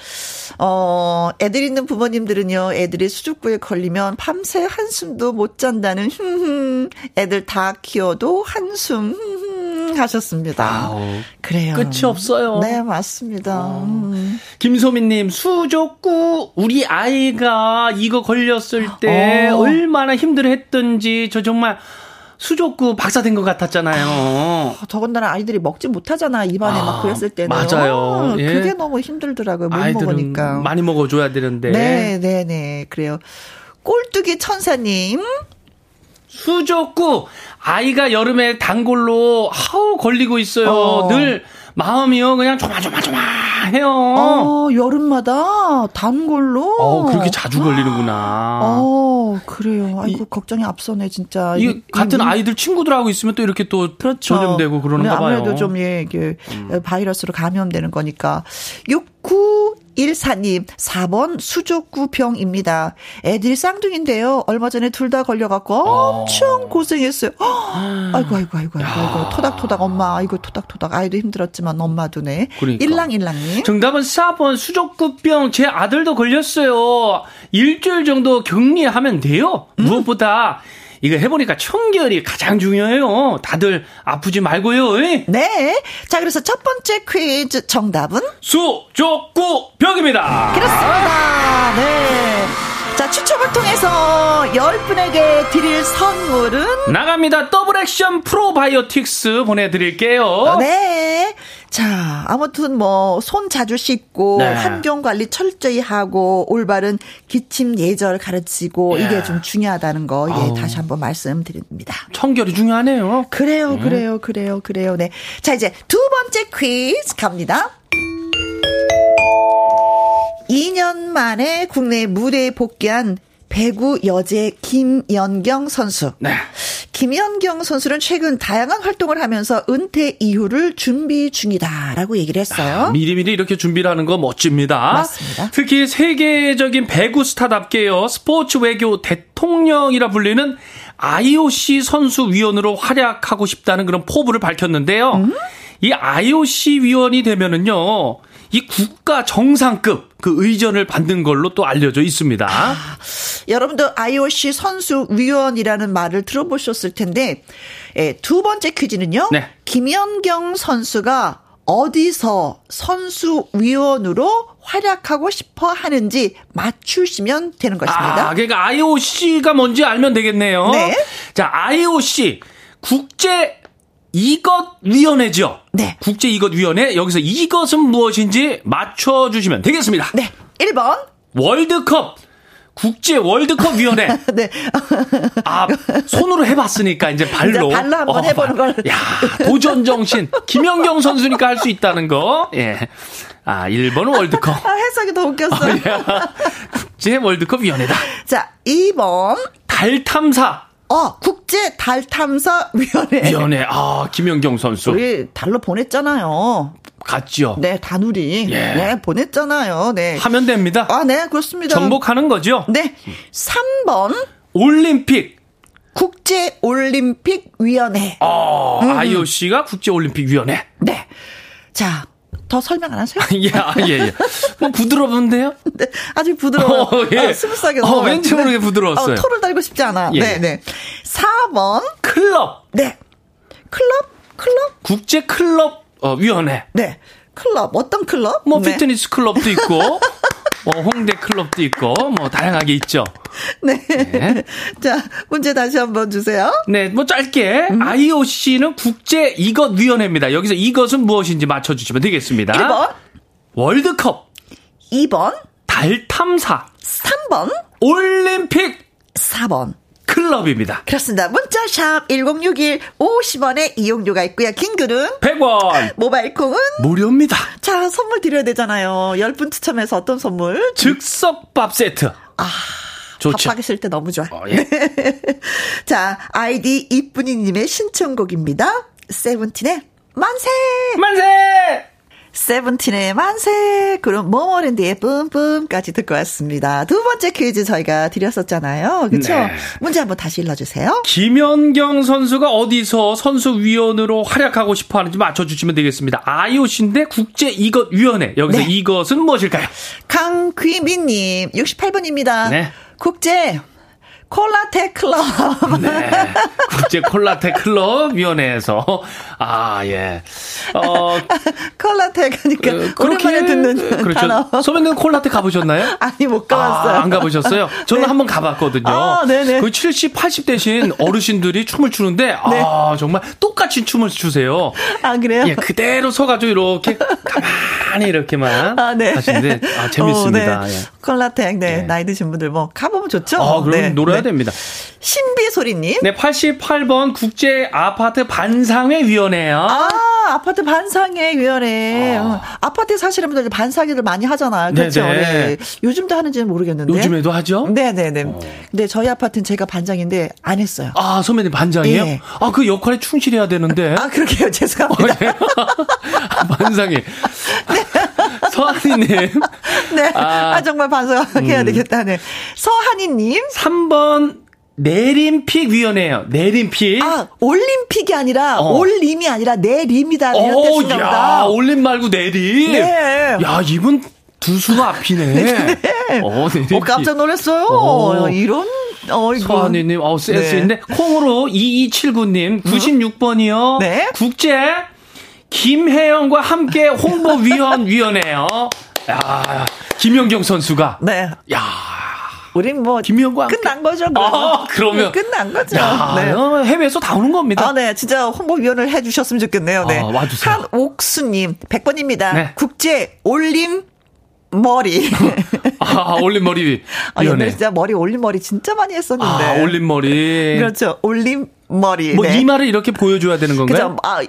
어, 애들 있는 부모님들은요, 애들이 수족구에 걸리면 밤새 한숨도 못 잔다는, 흠흠. 애들 다 키워도 한숨, 흠흠. 하셨습니다. 아우, 그래요. 끝이 없어요. 네, 맞습니다. 음. 김소민님, 수족구, 우리 아이가 이거 걸렸을 때 어. 얼마나 힘들어 했던지, 저 정말, 수족구 박사된 것 같았잖아요. 아, 더군다나 아이들이 먹지 못하잖아. 입안에 아, 막 그랬을 때는. 맞아요. 아, 예. 그게 너무 힘들더라고요. 못 먹으니까. 많이 먹어줘야 되는데. 네, 네, 네. 그래요. 꼴뚜기 천사님. 수족구 아이가 여름에 단골로 하우 걸리고 있어요. 어. 늘 마음이요 그냥 조마조마조마해요. 어, 여름마다 단골로. 어 그렇게 자주 걸리는구나. 어 그래요. 아이고 이, 걱정이 앞서네 진짜. 이, 이, 같은 이, 아이들 친구들하고 있으면 또 이렇게 또 그렇죠. 전염되고 그러는가 봐요. 아무래도 좀 예, 이게 음. 바이러스로 감염되는 거니까. 육구일사님 사 번 수족구병입니다. 애들이 쌍둥이인데요. 얼마 전에 둘 다 걸려갖고 엄청 어. 고생했어요. 허, 아이고 아이고 아이고 야. 아이고 토닥토닥 엄마 아이고 토닥토닥 아이도 힘들었지만 엄마도네. 그러니까. 일랑일랑님. 정답은 사 번 수족구병. 제 아들도 걸렸어요. 일주일 정도 격리하면 돼요. 음? 무엇보다 이거 해보니까 청결이 가장 중요해요. 다들 아프지 말고요. 네. 자, 그래서 첫 번째 퀴즈 정답은? 수족구병입니다. 그렇습니다. 네. 자, 추첨을 통해서 열 분에게 드릴 선물은? 나갑니다. 더블 액션 프로바이오틱스 보내드릴게요. 네. 자, 아무튼 뭐 손 자주 씻고 네. 환경 관리 철저히 하고 올바른 기침 예절 가르치고 예. 이게 좀 중요하다는 거 예, 다시 한번 말씀드립니다. 청결이 중요하네요. 그래요, 음. 그래요, 그래요, 그래요. 네, 자 이제 두 번째 퀴즈 갑니다. 이 년 만에 국내 무대에 복귀한 배구 여제 김연경 선수. 네. 김연경 선수는 최근 다양한 활동을 하면서 은퇴 이후를 준비 중이다라고 얘기를 했어요. 아, 미리미리 이렇게 준비를 하는 거 멋집니다. 맞습니다. 특히 세계적인 배구 스타답게요. 스포츠 외교 대통령이라 불리는 아이오씨 선수위원으로 활약하고 싶다는 그런 포부를 밝혔는데요. 음? 이 아이오씨 위원이 되면은요. 이 국가 정상급 그 의전을 받는 걸로 또 알려져 있습니다. 아, 여러분도 아이오씨 선수위원이라는 말을 들어보셨을 텐데 예, 두 번째 퀴즈는요. 네. 김연경 선수가 어디서 선수위원으로 활약하고 싶어 하는지 맞추시면 되는 것입니다. 아, 그러니까 아이오씨가 뭔지 알면 되겠네요. 네. 자, 아이오씨 국제 이것위원회죠. 네. 국제이것위원회. 여기서 이것은 무엇인지 맞춰주시면 되겠습니다. 네. 일 번. 월드컵. 국제월드컵위원회. 네. 아, 손으로 해봤으니까 이제 발로. 이제 발로 한번 어, 해보는 걸. 야, 도전정신. 김연경 선수니까 할 수 있다는 거. 예. 아, 일 번 월드컵. 아, 해석이 더 웃겼어요. 어, 국제월드컵위원회다. 자, 이 번. 달탐사. 어, 국제 달 탐사 위원회. 위원회. 아, 김연경 선수. 우리 달로 보냈잖아요. 갔죠. 네, 다누리. 예. 네, 보냈잖아요. 네. 하면 됩니다. 아, 네, 그렇습니다. 정복하는 거죠. 네. 삼 번. 올림픽. 국제 올림픽 위원회. 어, 음. 아이오씨가 국제 올림픽 위원회. 네. 자, 더 설명 안 하세요? 예, 예, 예. 뭐 부드러운데요? 네, 아주 부드러워요. 어, 예. 아, 스무스하게. 어, 왠지 모르게 부드러웠어요. 어, 토를 달고 싶지 않아. 예. 네, 네. 사 번. 클럽. 네. 클럽? 클럽? 국제 클럽, 어, 위원회. 네. 클럽. 어떤 클럽? 뭐, 네. 피트니스 클럽도 있고, 뭐, 홍대 클럽도 있고, 뭐, 다양하게 있죠. 네. 네. 자, 문제 다시 한번 주세요. 네, 뭐 짧게 음. 아이오씨는 국제 이것 위원회입니다. 여기서 이것은 무엇인지 맞춰 주시면 되겠습니다. 일 번 월드컵. 이 번 달 탐사. 삼 번 올림픽. 사 번 클럽입니다. 그렇습니다. 문자샵 일공육일 오십 원에 이용료가 있고요. 긴 글은 백 원. 모바일 콩은 무료입니다. 자, 선물 드려야 되잖아요. 열 분 추첨해서 어떤 선물? 즉석밥 세트. 아. 밥하기 쓸 때 너무 좋아. 어, 예. 자, 아이디 이쁜이님의 신청곡입니다. 세븐틴의 만세! 만세! 세븐틴의 만세! 그럼 모모랜드의 뿜뿜까지 듣고 왔습니다. 두 번째 퀴즈 저희가 드렸었잖아요. 그렇죠? 네. 문제 한번 다시 일러주세요. 김연경 선수가 어디서 선수위원으로 활약하고 싶어 하는지 맞춰주시면 되겠습니다. 아이오씨인데 국제이것위원회. 여기서 네. 이것은 무엇일까요? 강귀민님 육십팔 번입니다. 네. 국제 콜라텍 클럽. 네. 국제 콜라텍 클럽 위원회에서 아 예. 어 콜라텍 하니까 어, 그렇게, 오랜만에 듣는 그렇죠. 단어. 소민님 콜라텍 가보셨나요? 아니 못 가봤어요. 아, 안 가보셨어요? 저는 네. 한번 가봤거든요. 아, 네네. 거의 칠십, 팔십 대신 어르신들이 춤을 추는데 네. 아 정말 똑같이 춤을 추세요. 아 그래요? 예 그대로 서가지고 이렇게 가만. 가만히 이렇게만 아, 네. 하시는데 아, 재밌습니다. 어, 네. 예. 콜라텍 네. 네. 나이 드신 분들 뭐 가보면 좋죠. 아, 그럼 네. 놀아야 네. 됩니다. 신비소리님. 네, 팔십팔 번 국제아파트 반상회위원회요. 아, 아파트 반상회위원회. 아. 아파트 사시는 분들 반상회를 많이 하잖아요. 그렇죠. 네. 요즘도 하는지는 모르겠는데. 요즘에도 하죠? 네네네. 어. 근데 저희 아파트는 제가 반장인데 안 했어요. 아, 선배님 반장이에요? 네. 아, 그 역할에 충실해야 되는데. 아, 그러게요. 죄송합니다. 반상회. 네. 서한이님. 네. 아, 아 정말 반성해야 음. 되겠다. 네. 서한이님. 삼 번. 내림픽위원회예요. 내림픽. 아, 올림픽이 아니라 어. 올림이 아니라 내림이다. 오, 야, 올림 말고 내림. 네. 야, 이분 두 수가 앞이네. 네. 어, 내림픽. 어, 깜짝 놀랐어요. 어. 이런. 서한이님, 어, 센스 있네. 네. 콩으로 이이칠구 님, 구십육 번이요. 네. 국제 김혜영과 함께 홍보위원위원회요. 야, 김연경 선수가. 네. 야. 우린 뭐 끝난 거죠. 그러면, 아, 그러면. 끝난 거죠. 야, 네. 해외에서 다 오는 겁니다. 아, 네, 진짜 홍보위원을 해주셨으면 좋겠네요. 네, 아, 와주세요. 한옥수님, 백 번입니다. 네. 국제 올림 머리. 아, 올림 머리. 아, 옛날에 진짜 머리 올림 머리 진짜 많이 했었는데. 아, 올림 머리. 그렇죠, 올림 머리. 뭐 네. 이 말을 이렇게 보여줘야 되는 건가요? 그죠. 아,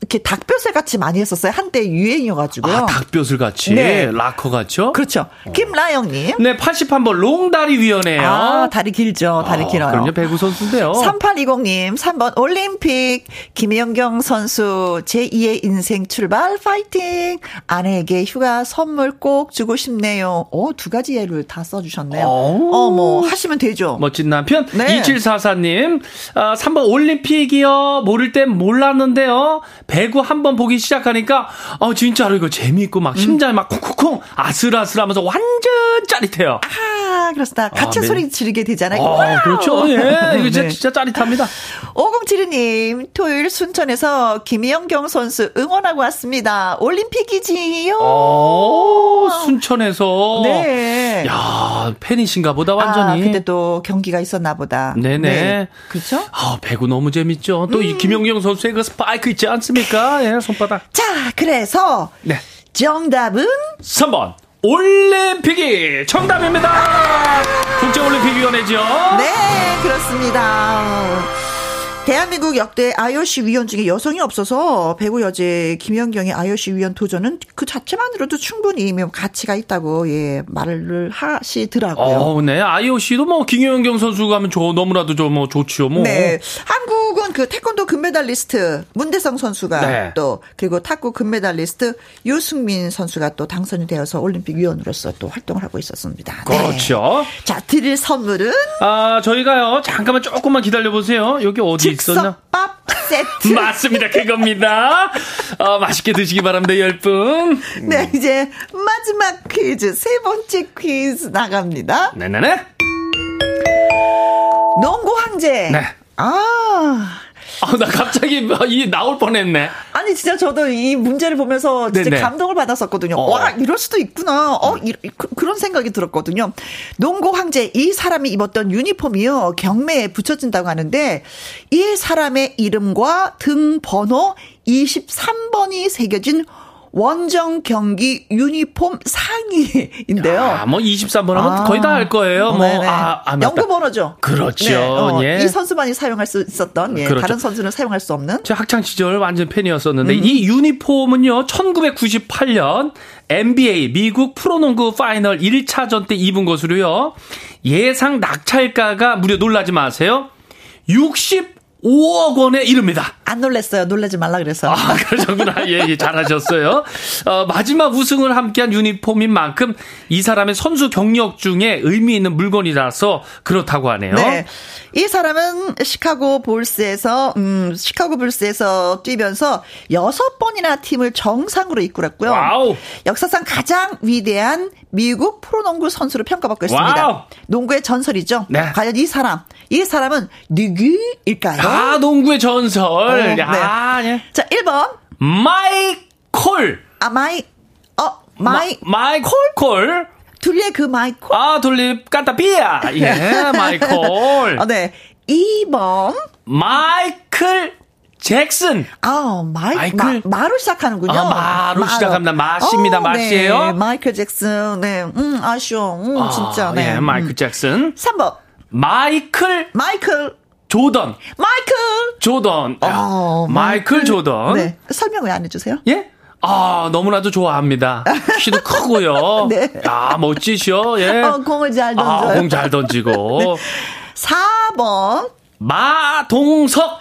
이렇게 닭뼈슬 같이 많이 했었어요. 한때 유행이어가지고요. 아, 닭뼈슬 같이? 네. 라커 같죠? 그렇죠. 김라영님. 네, 팔십일 번 롱다리위원회요. 아, 다리 길죠. 다리 아, 길어요. 그럼요. 배구 선수인데요. 삼팔이공 님, 삼 번 올림픽. 김연경 선수, 제이의 인생 출발, 파이팅. 아내에게 휴가 선물 꼭 주고 싶네요. 오, 두 가지 예를 다 써주셨네요. 오. 어, 뭐, 하시면 되죠. 멋진 남편. 네. 이칠사사 님, 아, 삼 번 올림픽이요. 모를 땐 몰랐는데요. 배구 한번 보기 시작하니까 어 진짜로 이거 재미있고 막 심장이 막 쿵쿵쿵 아슬아슬하면서 완전 짜릿해요. 아, 그렇습니다. 같이 아, 소리 네. 지르게 되잖아요. 아, 그렇죠. 예, 네. 이거 진짜, 진짜 짜릿합니다. 오공칠이 님, 토요일 순천에서 김연경 선수 응원하고 왔습니다. 올림픽이지요. 오, 순천에서. 네. 야, 팬이신가 보다 완전히. 아, 근데 또 경기가 있었나 보다. 네네. 네. 그렇죠. 아, 배구 너무 재밌죠. 또 이 음. 김연경 선수의 그 스파이크 있지 않습니까? 니까 예, 손바닥. 자, 그래서 네. 정답은 삼 번 올림픽이 정답입니다. 아~ 국제올림픽위원회죠. 네, 그렇습니다. 대한민국 역대 아이오씨 위원 중에 여성이 없어서 배구 여제 김연경의 아이오씨 위원 도전은 그 자체만으로도 충분히 가치가 있다고 예, 말을 하시더라고요. 어, 네. 아이오씨도 뭐 김연경 선수가 하면 저 너무나도 저 뭐 좋지요. 뭐. 네. 한국은 그 태권도 금메달리스트 문대성 선수가 네. 또 그리고 탁구 금메달리스트 유승민 선수가 또 당선이 되어서 올림픽 위원으로서 또 활동을 하고 있었습니다. 그렇죠. 네. 자, 드릴 선물은 아, 저희가요. 잠깐만 조금만 기다려 보세요. 여기 어디 즉석밥 세트. 맞습니다. 그겁니다. 어, 맛있게 드시기 바랍니다. 열 분. 네, 이제 마지막 퀴즈, 세 번째 퀴즈 나갑니다. 네네네. 농구 황제. 네. 아. 아, 나 갑자기 이 나올 뻔했네. 아니 진짜 저도 이 문제를 보면서 진짜 네네. 감동을 받았었거든요. 어. 와, 이럴 수도 있구나. 어, 이, 그, 그런 생각이 들었거든요. 농구 황제 이 사람이 입었던 유니폼이요 경매에 붙여진다고 하는데 이 사람의 이름과 등 번호 이십삼 번이 새겨진 원정 경기 유니폼 상의인데요. 아, 뭐 이십삼 번 하면 아, 거의 다 알 거예요. 뭐 아, 아, 영구 번호죠. 그렇죠. 네, 어, 예. 이 선수만이 사용할 수 있었던 예, 그렇죠. 다른 선수는 사용할 수 없는. 제 학창 시절 완전 팬이었었는데 음. 이 유니폼은요. 천구백구십팔 년 엔비에이 미국 프로농구 파이널 일 차전 때 입은 것으로요. 예상 낙찰가가 무려 놀라지 마세요. 육십오억 원에 이릅니다. 안 놀랐어요. 놀라지 말라 그래서. 아, 그러셨구나. 예, 예, 잘하셨어요. 어, 마지막 우승을 함께한 유니폼인 만큼 이 사람의 선수 경력 중에 의미 있는 물건이라서 그렇다고 하네요. 네. 이 사람은 시카고 불스에서 음, 시카고 불스에서 뛰면서 여섯 번이나 팀을 정상으로 이끌었고요. 와우. 역사상 가장 위대한 미국 프로농구 선수로 평가받고 있습니다. 와우. 농구의 전설이죠. 네. 과연 이 사람, 이 사람은 누구일까요? 아, 농구의 전설. 어, 네. 아, 예. 자, 일 번. 마이콜. 아, 마이, 어, 마이. 마, 마이콜? 콜. 둘리의 그 마이콜. 아, 둘리, 깐타피아. 예, 마이콜. 어, 네. 이 번. 마이클 잭슨. 아, 마이, 마이클. 마, 마로 시작하는군요. 아, 마로, 마로. 시작합니다. 마씨입니다. 오, 마씨예요. 네, 마이클 잭슨. 네, 음, 아쉬워. 음, 아, 진짜. 네, 예, 마이클 잭슨. 삼 번. 마이클. 마이클. 조던. 마이클. 조던. 어, 마이클, 마이클 조던. 네. 설명을 안 해주세요? 예? 아, 너무나도 좋아합니다. 키도 크고요. 네. 아, 멋지셔. 예. 어, 공을 잘 던져요. 아, 공 잘 던지고. 네. 사 번. 마동석.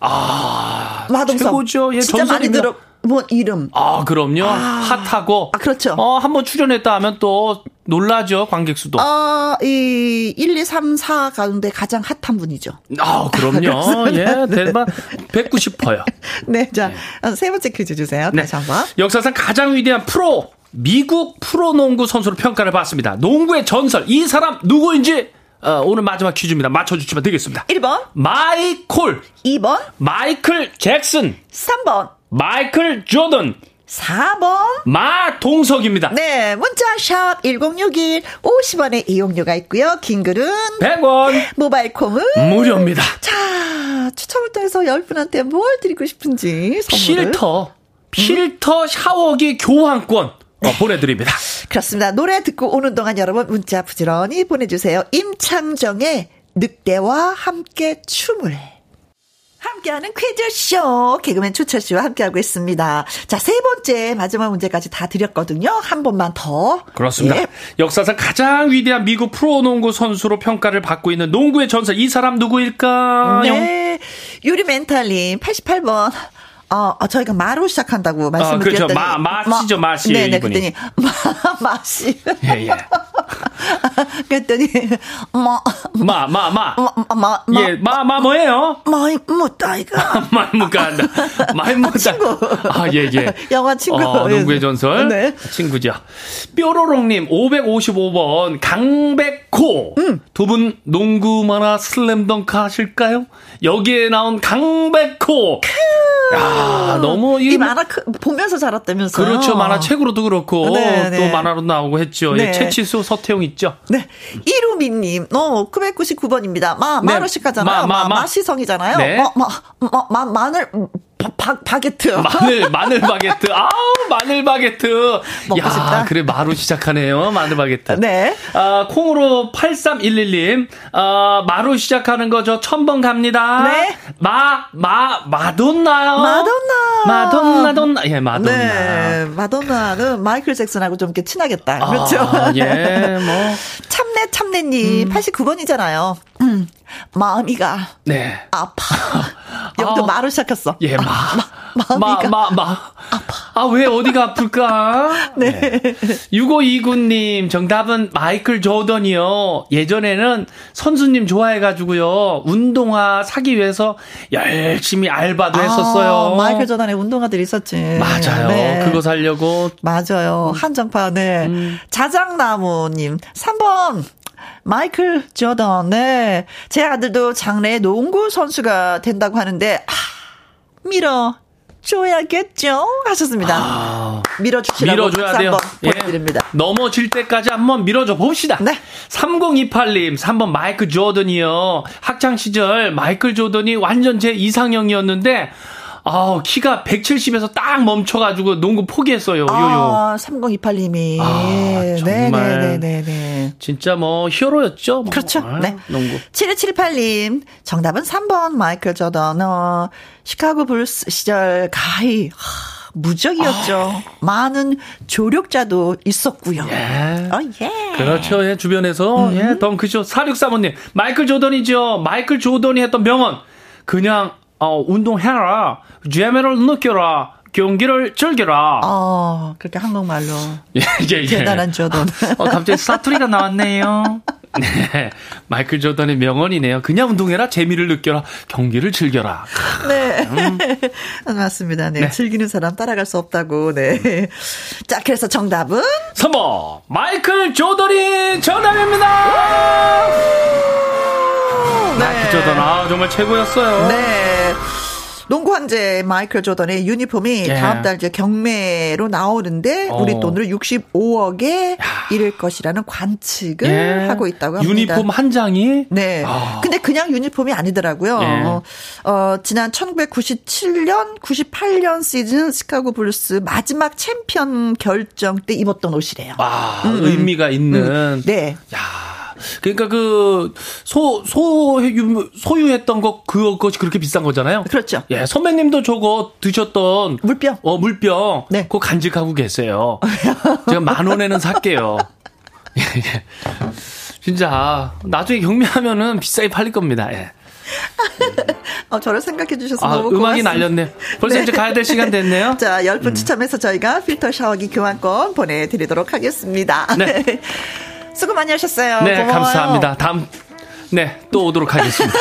아, 마동석. 최고죠. 예, 진짜 많이 들어. 뭐 이름. 아, 그럼요. 아, 핫하고. 아, 그렇죠. 어, 한번 출연했다 하면 또 놀라죠, 관객 수도. 어, 이 일, 이, 삼, 사 가운데 가장 핫한 분이죠. 아, 그럼요. 아, 예, 대박. 뵙고 싶어요. 네, 자, 네. 세 번째 퀴즈 주세요. 네, 잠깐. 역사상 가장 위대한 프로 미국 프로농구 선수로 평가를 받습니다. 농구의 전설, 이 사람 누구인지. 어, 오늘 마지막 퀴즈입니다. 맞춰주시면 되겠습니다. 일 번 마이콜, 이 번 마이클 잭슨, 삼 번 마이클 조던, 사 번 마동석입니다. 네, 문자샵 일공육일 오십 원의 이용료가 있고요. 긴 글은 백 원, 모바일 콩은 무료입니다. 자, 추첨을 통해서 십 분한테 뭘 드리고 싶은지 선물을. 필터 필터 음? 샤워기 교환권 어, 보내드립니다. 그렇습니다. 노래 듣고 오는 동안 여러분 문자 부지런히 보내주세요. 임창정의 늑대와 함께 춤을. 함께하는 퀴즈쇼, 개그맨 추철 씨와 함께하고 있습니다. 자, 세 번째 마지막 문제까지 다 드렸거든요. 한 번만 더. 그렇습니다. 예. 역사상 가장 위대한 미국 프로농구 선수로 평가를 받고 있는 농구의 전설, 이 사람 누구일까요? 네, 유리 멘탈님 팔십팔 번. 어, 어, 저희가 마로 시작한다고 말씀을 드렸더니. 아, 그렇죠. 마, 마씨죠, 마씨. 네네, 그랬더니, 마, 마씨. 예, 예. 그랬더니, 마. 마, 마, 마. 마, 마, 마. 예, 마, 마, 뭐예요? 마이, 못다, 이거. 마이, 못다, 한다. 마이, 못다. 친구. 아, 예, 예. 영화 친구. 어, 농구의 전설. 네. 친구죠. 뾰로롱님, 오백오십오 번, 강백호. 음. 두 분 농구 만화 슬램덩크 하실까요? 여기에 나온 강백호. 야, 너무 이, 이 만화 보면서 자랐다면서요. 그렇죠. 만화책으로도 그렇고 네, 네. 또 만화로 나오고 했죠. 네. 예, 최치수 서태웅 있죠. 네. 이루미님, 어, 구백구십구 번입니다. 마 네. 마로시카잖아요. 마, 마, 마. 마시성이잖아요. 네. 마, 마, 마, 마, 마늘 바, 바게트. 마늘 마늘 바게트. 아우, 마늘 바게트. 먹고 야, 싶다. 그래, 마로 시작하네요. 마늘 바게트. 네. 아, 콩으로 팔삼일일 님. 아, 마로 시작하는 거 저 천 번 갑니다. 네. 마, 마, 마돈나요. 마돈나. 마돈나, 돈나. 예, 마돈나. 네. 마돈나는 마이클 잭슨하고 좀 이렇게 친하겠다. 그렇죠. 아, 예, 뭐. 참내 참내님. 음. 팔십구 번이잖아요. 음. 마음이가. 네. 아파. 여기도 아, 마로 시작했어. 예, 마. 마, 마음이가. 마, 마, 마. 아파. 아, 왜 어디가 아플까? 네. 네. 육오이구 님, 정답은 마이클 조던이요. 예전에는 선수님 좋아해가지고요. 운동화 사기 위해서 열심히 알바도 아, 했었어요. 마이클 조던의 운동화들이 있었지. 맞아요. 네. 그거 사려고. 맞아요. 한정파, 네. 음. 자작나무님, 삼 번. 마이클 조던. 네, 제 아들도 장래에 농구 선수가 된다고 하는데 아, 밀어줘야겠죠 하셨습니다. 아, 밀어주시라고 밀어줘야 돼요. 예. 보내드립니다. 넘어질 때까지 한번 밀어줘 봅시다. 네. 삼공이팔 님 삼 번 마이클 조던이요. 학창시절 마이클 조던이 완전 제 이상형이었는데 아우, 키가 백칠십에서 딱 멈춰가지고 농구 포기했어요. 요요. 아, 삼공이팔 님이. 아, 정말. 네네네네. 진짜 뭐 히어로였죠. 뭐. 그렇죠. 아, 네. 농구. 칠이칠팔 님 정답은 삼 번 마이클 조던. 어, 시카고 불스 시절 가히 하, 무적이었죠. 아. 많은 조력자도 있었고요. 예. 어, 예. 그렇죠. 예, 주변에서 음. 예, 덩크죠. 사육삼오 님 마이클 조던이죠. 마이클 조던이 했던 명언. 그냥 어, 운동해라, 재미를 느껴라, 경기를 즐겨라. 어, 그렇게 한국말로. 예, 예, 예. 대단한 조던. 어, 갑자기 사투리가 나왔네요. 네, 마이클 조던의 명언이네요. 그냥 운동해라, 재미를 느껴라, 경기를 즐겨라. 네, 음. 맞습니다. 네. 네, 즐기는 사람 따라갈 수 없다고. 네. 자, 그래서 정답은 삼 번 마이클 조던이 정답입니다. 마이클 조던, 아, 정말 최고였어요. 네. 농구 황제 마이클 조던의 유니폼이 예. 다음 달 이제 경매로 나오는데 어. 우리 돈으로 육십오억에 이를 것이라는 관측을 예. 하고 있다고 합니다. 유니폼 한 장이? 네. 아. 근데 그냥 유니폼이 아니더라고요. 예. 어, 어, 지난 천구백구십칠년, 구십팔년 시즌 시카고 불스 마지막 챔피언 결정 때 입었던 옷이래요. 아, 음. 의미가 있는. 음. 네. 야. 그러니까 그 소 소유 소유했던 거 그것이 그렇게 비싼 거잖아요. 그렇죠. 예, 선배님도 저거 드셨던 물병. 어, 물병. 네. 그거 간직하고 계세요. 제가 만 원에는 살게요. 예, 예. 진짜 나중에 경매하면은 비싸게 팔릴 겁니다. 예. 어, 저를 생각해 주셔서 아, 너무 고맙습니다. 음악이 날렸네요. 벌써 네. 이제 가야 될 시간 됐네요. 자, 열 분 음. 추첨해서 저희가 필터 샤워기 교환권 보내드리도록 하겠습니다. 네. 수고 많이 하셨어요. 네, 고마워요. 감사합니다. 다음, 네, 또 오도록 하겠습니다.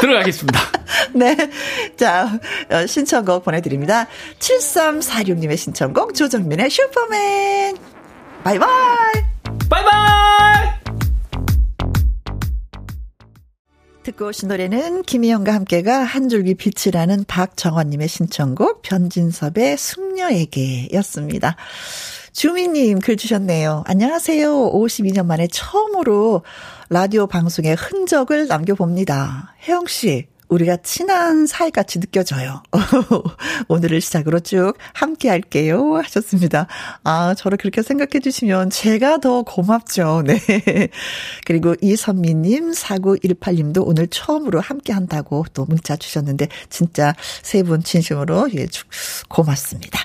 들어가겠습니다. 네. 자, 신청곡 보내드립니다. 칠삼사육님의 신청곡, 조정민의 슈퍼맨. 바이바이. 바이바이. 듣고 오신 노래는 김희영과 함께가 한 줄기 빛이라는 박정원님의 신청곡, 변진섭의 숙녀에게였습니다. 주민님 글 주셨네요. 안녕하세요. 오십이년 만에 처음으로 라디오 방송에 흔적을 남겨봅니다. 혜영씨, 우리가 친한 사이같이 느껴져요. 오늘을 시작으로 쭉 함께할게요 하셨습니다. 아, 저를 그렇게 생각해 주시면 제가 더 고맙죠. 네. 그리고 이선미님, 사구일팔님도 오늘 처음으로 함께한다고 또 문자 주셨는데 진짜 세 분 진심으로 예, 고맙습니다.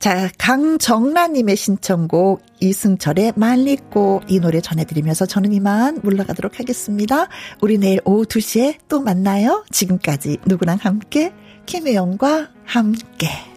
자, 강정란님의 신청곡 이승철의 말리꽃, 이 노래 전해드리면서 저는 이만 물러가도록 하겠습니다. 우리 내일 오후 두시에 또 만나요. 지금까지 누구랑 함께, 김혜영과 함께.